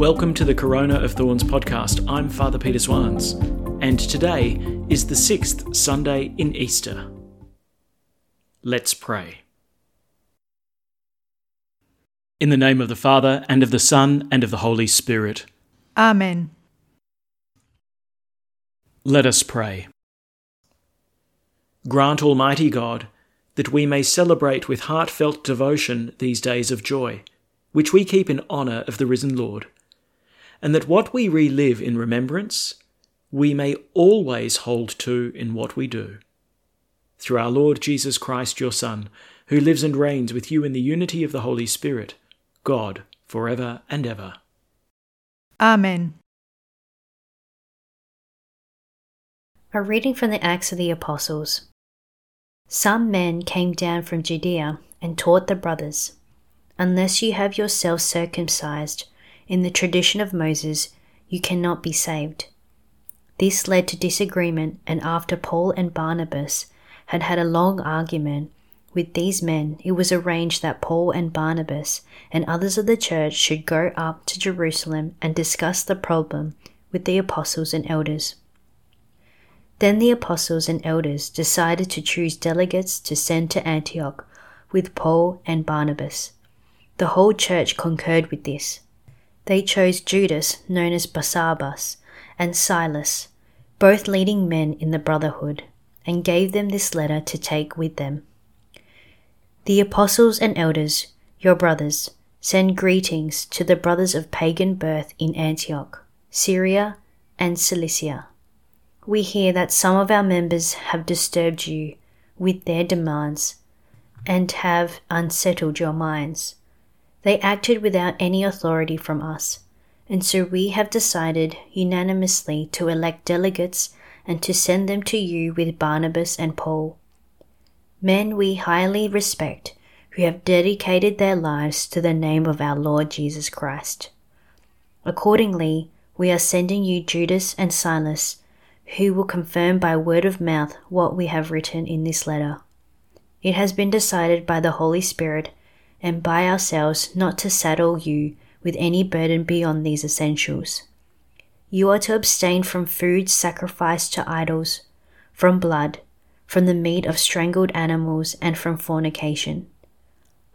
Welcome to the Corona of Thorns podcast. I'm Father Peter Swans, and today is the sixth Sunday in Easter. Let's pray. In the name of the Father, and of the Son, and of the Holy Spirit. Amen. Let us pray. Grant, Almighty God, that we may celebrate with heartfelt devotion these days of joy, which we keep in honour of the risen Lord, and that what we relive in remembrance, we may always hold to in what we do. Through our Lord Jesus Christ, your Son, who lives and reigns with you in the unity of the Holy Spirit, God, for ever and ever. Amen. A reading from the Acts of the Apostles. Some men came down from Judea and taught the brothers, "Unless you have yourselves circumcised in the tradition of Moses, you cannot be saved." This led to disagreement, and after Paul and Barnabas had had a long argument with these men, it was arranged that Paul and Barnabas and others of the church should go up to Jerusalem and discuss the problem with the apostles and elders. Then the apostles and elders decided to choose delegates to send to Antioch with Paul and Barnabas. The whole church concurred with this. They chose Judas, known as Barsabbas, and Silas, both leading men in the brotherhood, and gave them this letter to take with them. The apostles and elders, your brothers, send greetings to the brothers of pagan birth in Antioch, Syria, and Cilicia. We hear that some of our members have disturbed you with their demands and have unsettled your minds. They acted without any authority from us, and so we have decided unanimously to elect delegates and to send them to you with Barnabas and Paul, men we highly respect, who have dedicated their lives to the name of our Lord Jesus Christ. Accordingly, we are sending you Judas and Silas, who will confirm by word of mouth what we have written in this letter. It has been decided by the Holy Spirit and by ourselves not to saddle you with any burden beyond these essentials. You are to abstain from food sacrificed to idols, from blood, from the meat of strangled animals, and from fornication.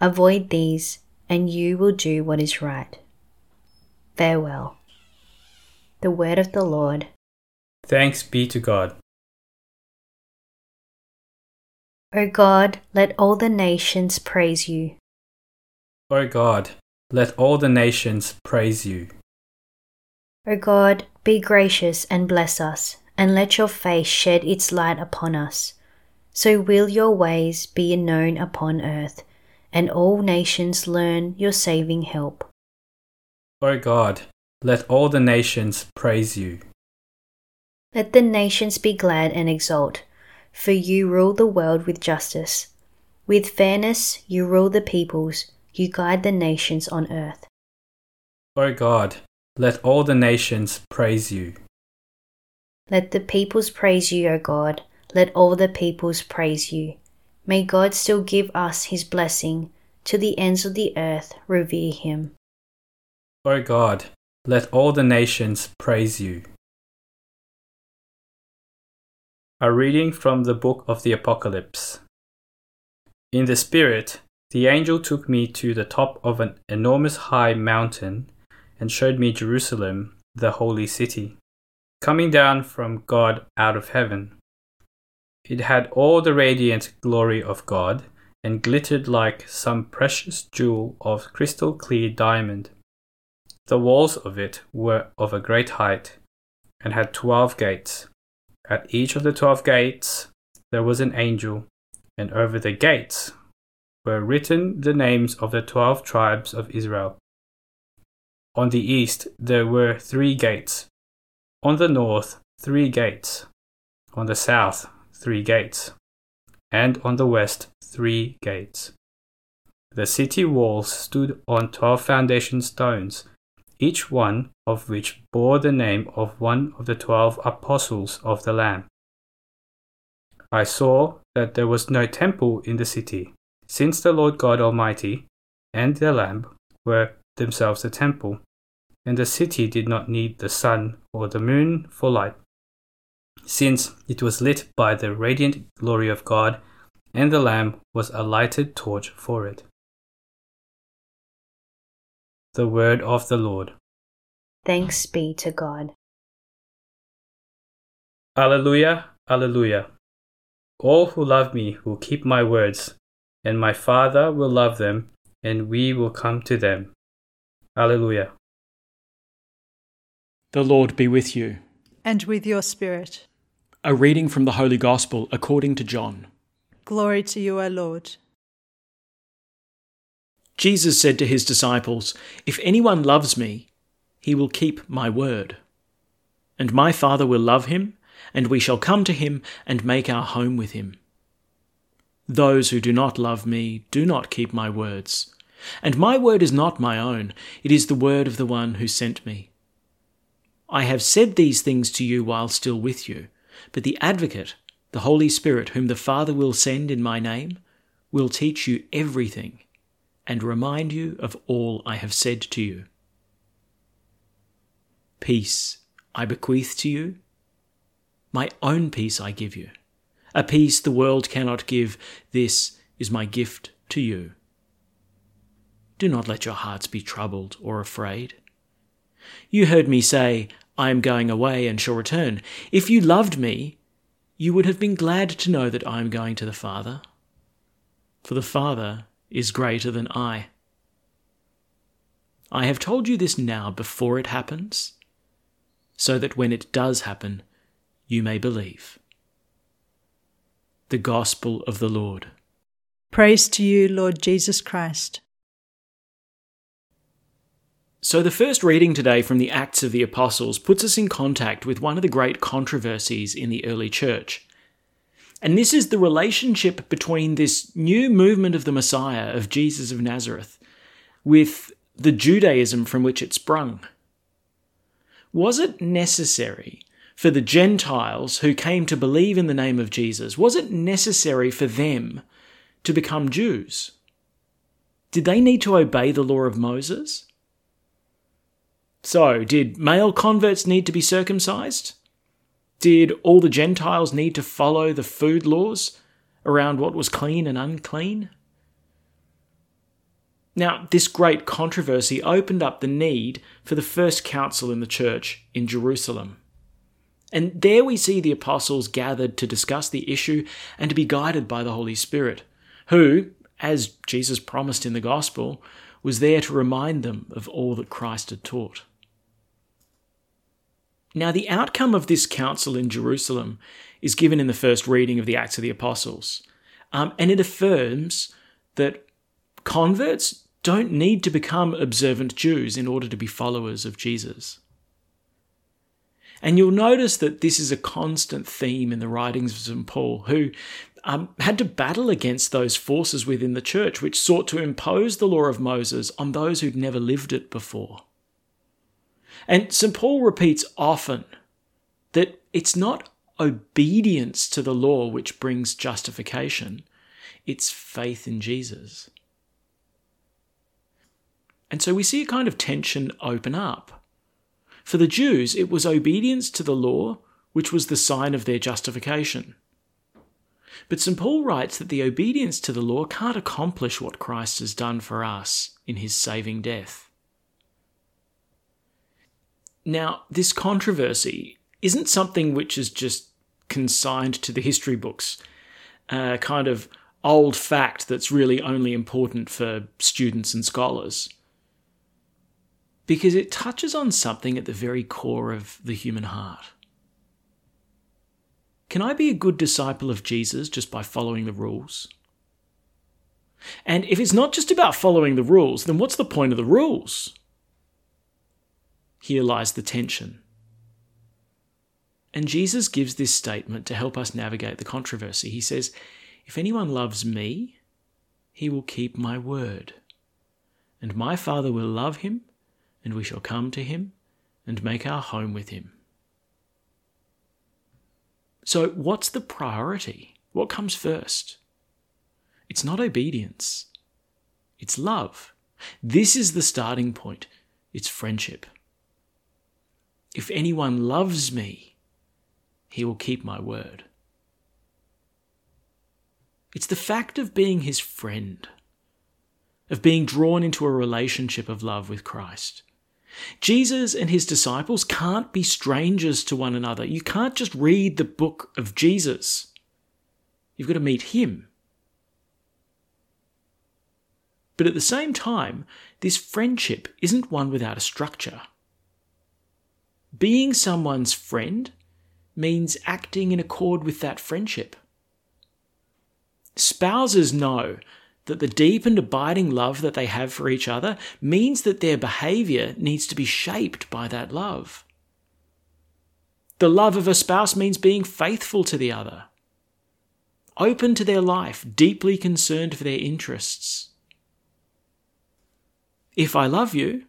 Avoid these, and you will do what is right. Farewell. The word of the Lord. Thanks be to God. O God, let all the nations praise you. O God, let all the nations praise you. O God, be gracious and bless us, and let your face shed its light upon us. So will your ways be known upon earth, and all nations learn your saving help. O God, let all the nations praise you. Let the nations be glad and exult, for you rule the world with justice. With fairness you rule the peoples. You guide the nations on earth. O God, let all the nations praise you. Let the peoples praise you, O God. Let all the peoples praise you. May God still give us his blessing. To the ends of the earth revere him. O God, let all the nations praise you. A reading from the book of the Apocalypse. In the Spirit, the angel took me to the top of an enormous high mountain and showed me Jerusalem, the holy city, coming down from God out of heaven. It had all the radiant glory of God and glittered like some precious jewel of crystal clear diamond. The walls of it were of a great height and had 12 gates. At each of the 12 gates there was an angel, and over the gates were written the names of the 12 tribes of Israel. On the east there were 3 gates, on the north 3 gates, on the south 3 gates, and on the west 3 gates. The city walls stood on 12 foundation stones, each one of which bore the name of one of the 12 apostles of the Lamb. I saw that there was no temple in the city, since the Lord God Almighty and the Lamb were themselves the temple, and the city did not need the sun or the moon for light, since it was lit by the radiant glory of God, and the Lamb was a lighted torch for it. The word of the Lord. Thanks be to God. Alleluia, alleluia. All who love me will keep my words, and my Father will love them, and we will come to them. Alleluia. The Lord be with you. And with your spirit. A reading from the Holy Gospel according to John. Glory to you, O Lord. Jesus said to his disciples, "If anyone loves me, he will keep my word. And my Father will love him, and we shall come to him and make our home with him. Those who do not love me do not keep my words. And my word is not my own, it is the word of the one who sent me. I have said these things to you while still with you, but the Advocate, the Holy Spirit, whom the Father will send in my name, will teach you everything and remind you of all I have said to you. Peace I bequeath to you, my own peace I give you. A peace the world cannot give, this is my gift to you. Do not let your hearts be troubled or afraid. You heard me say, 'I am going away and shall return.' If you loved me, you would have been glad to know that I am going to the Father, for the Father is greater than I. I have told you this now before it happens, so that when it does happen, you may believe." The Gospel of the Lord. Praise to you, Lord Jesus Christ. So the first reading today from the Acts of the Apostles puts us in contact with one of the great controversies in the early church. And this is the relationship between this new movement of the Messiah, of Jesus of Nazareth, with the Judaism from which it sprung. Was it necessary for the Gentiles who came to believe in the name of Jesus, was it necessary for them to become Jews? Did they need to obey the law of Moses? So, did male converts need to be circumcised? Did all the Gentiles need to follow the food laws around what was clean and unclean? Now, this great controversy opened up the need for the first council in the church in Jerusalem. And there we see the apostles gathered to discuss the issue and to be guided by the Holy Spirit, who, as Jesus promised in the Gospel, was there to remind them of all that Christ had taught. Now, the outcome of this council in Jerusalem is given in the first reading of the Acts of the Apostles, and it affirms that converts don't need to become observant Jews in order to be followers of Jesus. And you'll notice that this is a constant theme in the writings of St. Paul, who had to battle against those forces within the church which sought to impose the law of Moses on those who'd never lived it before. And St. Paul repeats often that it's not obedience to the law which brings justification, it's faith in Jesus. And so we see a kind of tension open up. For the Jews, it was obedience to the law, which was the sign of their justification. But St. Paul writes that the obedience to the law can't accomplish what Christ has done for us in his saving death. Now, this controversy isn't something which is just consigned to the history books, a kind of old fact that's really only important for students and scholars, because it touches on something at the very core of the human heart. Can I be a good disciple of Jesus just by following the rules? And if it's not just about following the rules, then what's the point of the rules? Here lies the tension. And Jesus gives this statement to help us navigate the controversy. He says, "If anyone loves me, he will keep my word. And my Father will love him, and we shall come to him and make our home with him." So what's the priority? What comes first? It's not obedience. It's love. This is the starting point. It's friendship. If anyone loves me, he will keep my word. It's the fact of being his friend, of being drawn into a relationship of love with Christ. Jesus and his disciples can't be strangers to one another. You can't just read the book of Jesus. You've got to meet him. But at the same time, this friendship isn't one without a structure. Being someone's friend means acting in accord with that friendship. Spouses know that the deep and abiding love that they have for each other means that their behaviour needs to be shaped by that love. The love of a spouse means being faithful to the other, open to their life, deeply concerned for their interests. If I love you,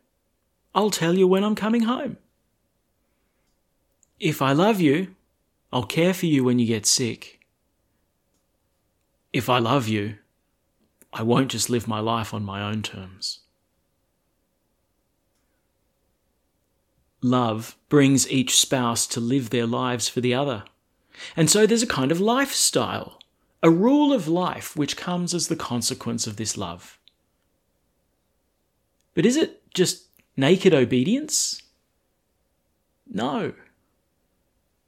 I'll tell you when I'm coming home. If I love you, I'll care for you when you get sick. If I love you, I won't just live my life on my own terms. Love brings each spouse to live their lives for the other. And so there's a kind of lifestyle, a rule of life which comes as the consequence of this love. But is it just naked obedience? No.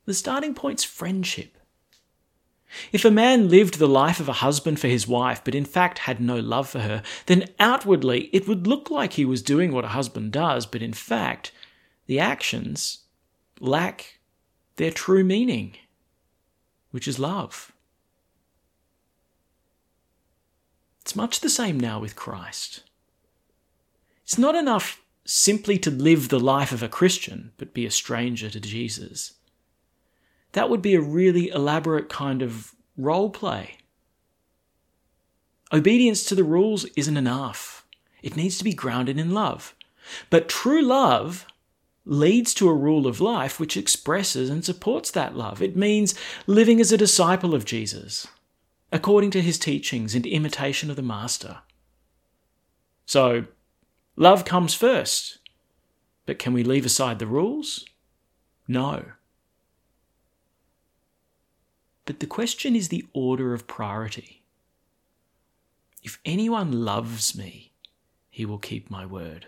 The starting point's friendship. If a man lived the life of a husband for his wife, but in fact had no love for her, then outwardly it would look like he was doing what a husband does, but in fact the actions lack their true meaning, which is love. It's much the same now with Christ. It's not enough simply to live the life of a Christian, but be a stranger to Jesus. That would be a really elaborate kind of role play. Obedience to the rules isn't enough. It needs to be grounded in love. But true love leads to a rule of life which expresses and supports that love. It means living as a disciple of Jesus, according to his teachings and imitation of the Master. So, love comes first. But can we leave aside the rules? No. But the question is the order of priority. If anyone loves me, he will keep my word.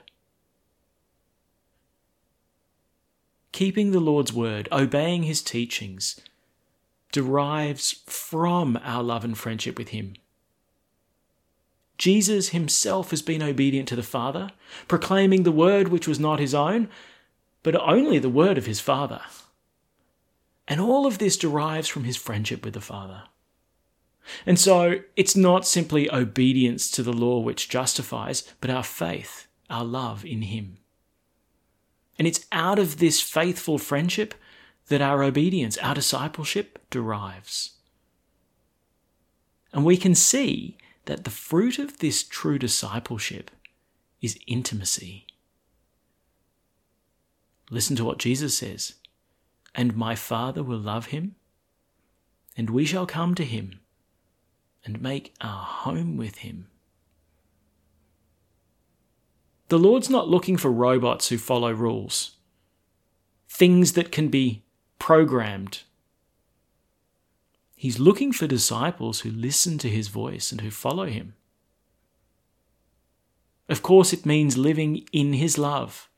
Keeping the Lord's word, obeying his teachings, derives from our love and friendship with him. Jesus himself has been obedient to the Father, proclaiming the word which was not his own, but only the word of his Father. And all of this derives from his friendship with the Father. And so it's not simply obedience to the law which justifies, but our faith, our love in him. And it's out of this faithful friendship that our obedience, our discipleship derives. And we can see that the fruit of this true discipleship is intimacy. Listen to what Jesus says. And my Father will love him, and we shall come to him and make our home with him. The Lord's not looking for robots who follow rules, things that can be programmed. He's looking for disciples who listen to his voice and who follow him. Of course, it means living in his love,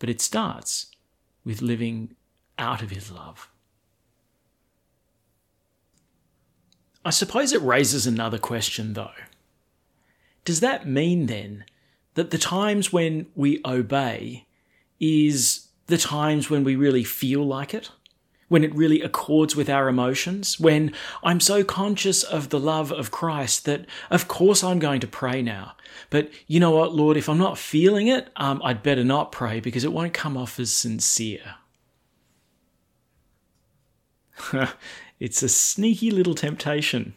but it starts with living out of his love. I suppose it raises another question though. Does that mean then that the times when we obey is the times when we really feel like it? When it really accords with our emotions? When I'm so conscious of the love of Christ that of course I'm going to pray now. But you know what, Lord, if I'm not feeling it, I'd better not pray because it won't come off as sincere. It's a sneaky little temptation.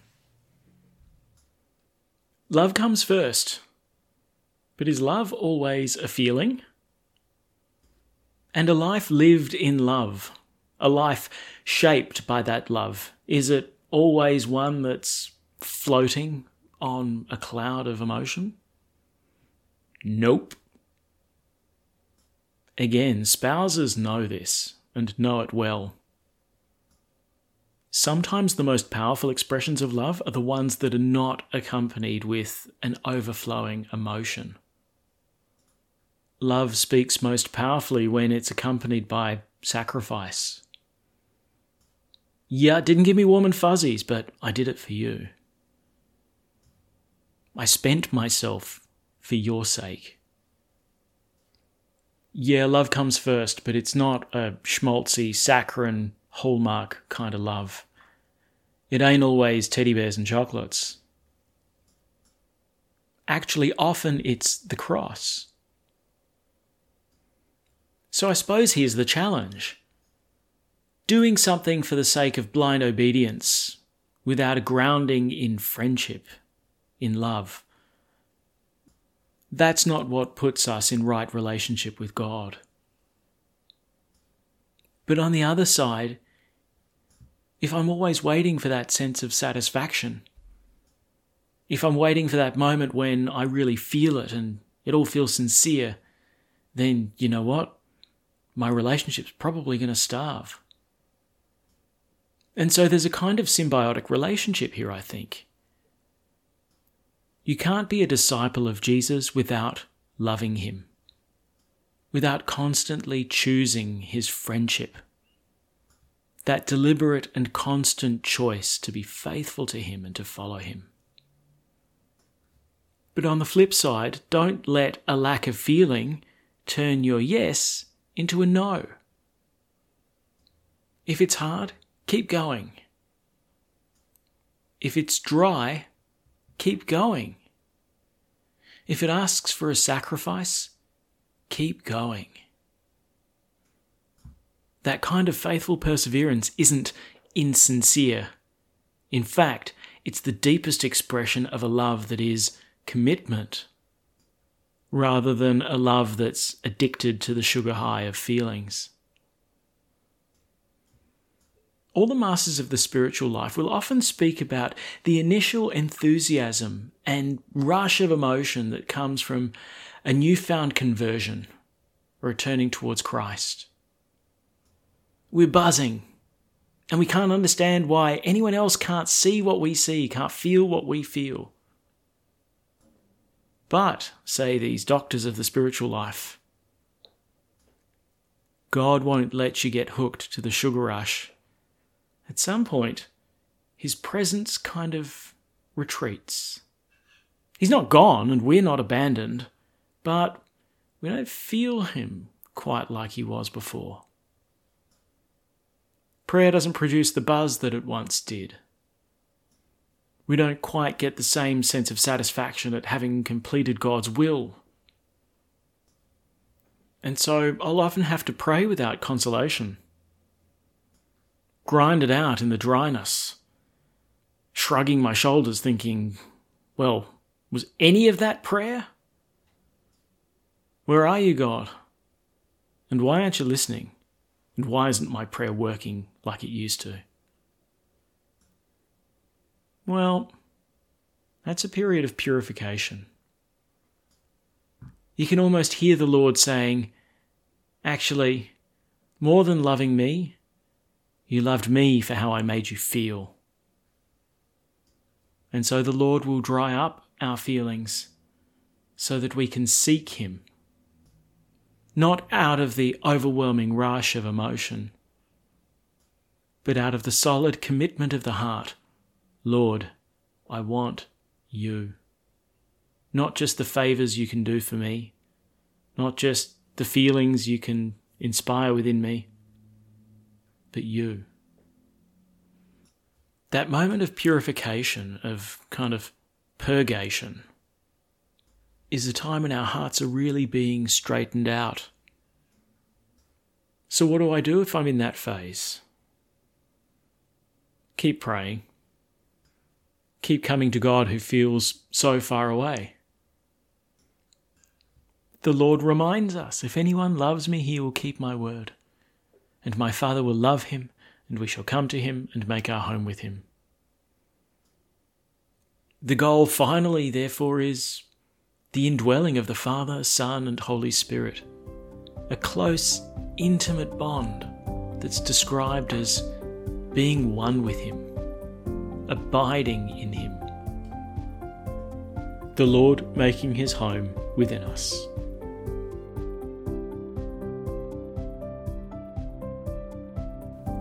Love comes first. But is love always a feeling? And a life lived in love, a life shaped by that love, is it always one that's floating on a cloud of emotion? Nope. Again, spouses know this, and know it well. Sometimes the most powerful expressions of love are the ones that are not accompanied with an overflowing emotion. Love speaks most powerfully when it's accompanied by sacrifice. Yeah, it didn't give me warm and fuzzies, but I did it for you. I spent myself for your sake. Yeah, love comes first, but it's not a schmaltzy, saccharine, hallmark kind of love. It ain't always teddy bears and chocolates. Actually, often it's the cross. So I suppose here's the challenge. Doing something for the sake of blind obedience, without a grounding in friendship, in love, that's not what puts us in right relationship with God. But on the other side, if I'm always waiting for that sense of satisfaction, if I'm waiting for that moment when I really feel it and it all feels sincere, then you know what? My relationship's probably going to starve. And so there's a kind of symbiotic relationship here, I think. You can't be a disciple of Jesus without loving him, without constantly choosing his friendship, that deliberate and constant choice to be faithful to him and to follow him. But on the flip side, don't let a lack of feeling turn your yes into a no. If it's hard, keep going. If it's dry, keep going. If it asks for a sacrifice, keep going. That kind of faithful perseverance isn't insincere. In fact, it's the deepest expression of a love that is commitment, rather than a love that's addicted to the sugar high of feelings. All the masters of the spiritual life will often speak about the initial enthusiasm and rush of emotion that comes from a newfound conversion or a turning towards Christ. We're buzzing, and we can't understand why anyone else can't see what we see, can't feel what we feel. But, say these doctors of the spiritual life, God won't let you get hooked to the sugar rush. At some point, his presence kind of retreats. He's not gone and we're not abandoned, but we don't feel him quite like he was before. Prayer doesn't produce the buzz that it once did. We don't quite get the same sense of satisfaction at having completed God's will. And so I'll often have to pray without consolation. Grind it out in the dryness, shrugging my shoulders thinking, well, was any of that prayer? Where are you, God? And why aren't you listening? And why isn't my prayer working like it used to? Well, that's a period of purification. You can almost hear the Lord saying, actually, more than loving me, you loved me for how I made you feel. And so the Lord will dry up our feelings so that we can seek him, not out of the overwhelming rush of emotion, but out of the solid commitment of the heart. Lord, I want you. Not just the favors you can do for me, not just the feelings you can inspire within me, but you. That moment of purification, of kind of purgation, is a time when our hearts are really being straightened out. So what do I do if I'm in that phase? Keep praying. Keep coming to God who feels so far away. The Lord reminds us, if anyone loves me, he will keep my word. And my Father will love him, and we shall come to him and make our home with him. The goal finally, therefore, is the indwelling of the Father, Son, and Holy Spirit, a close, intimate bond that's described as being one with him, abiding in him. The Lord making his home within us.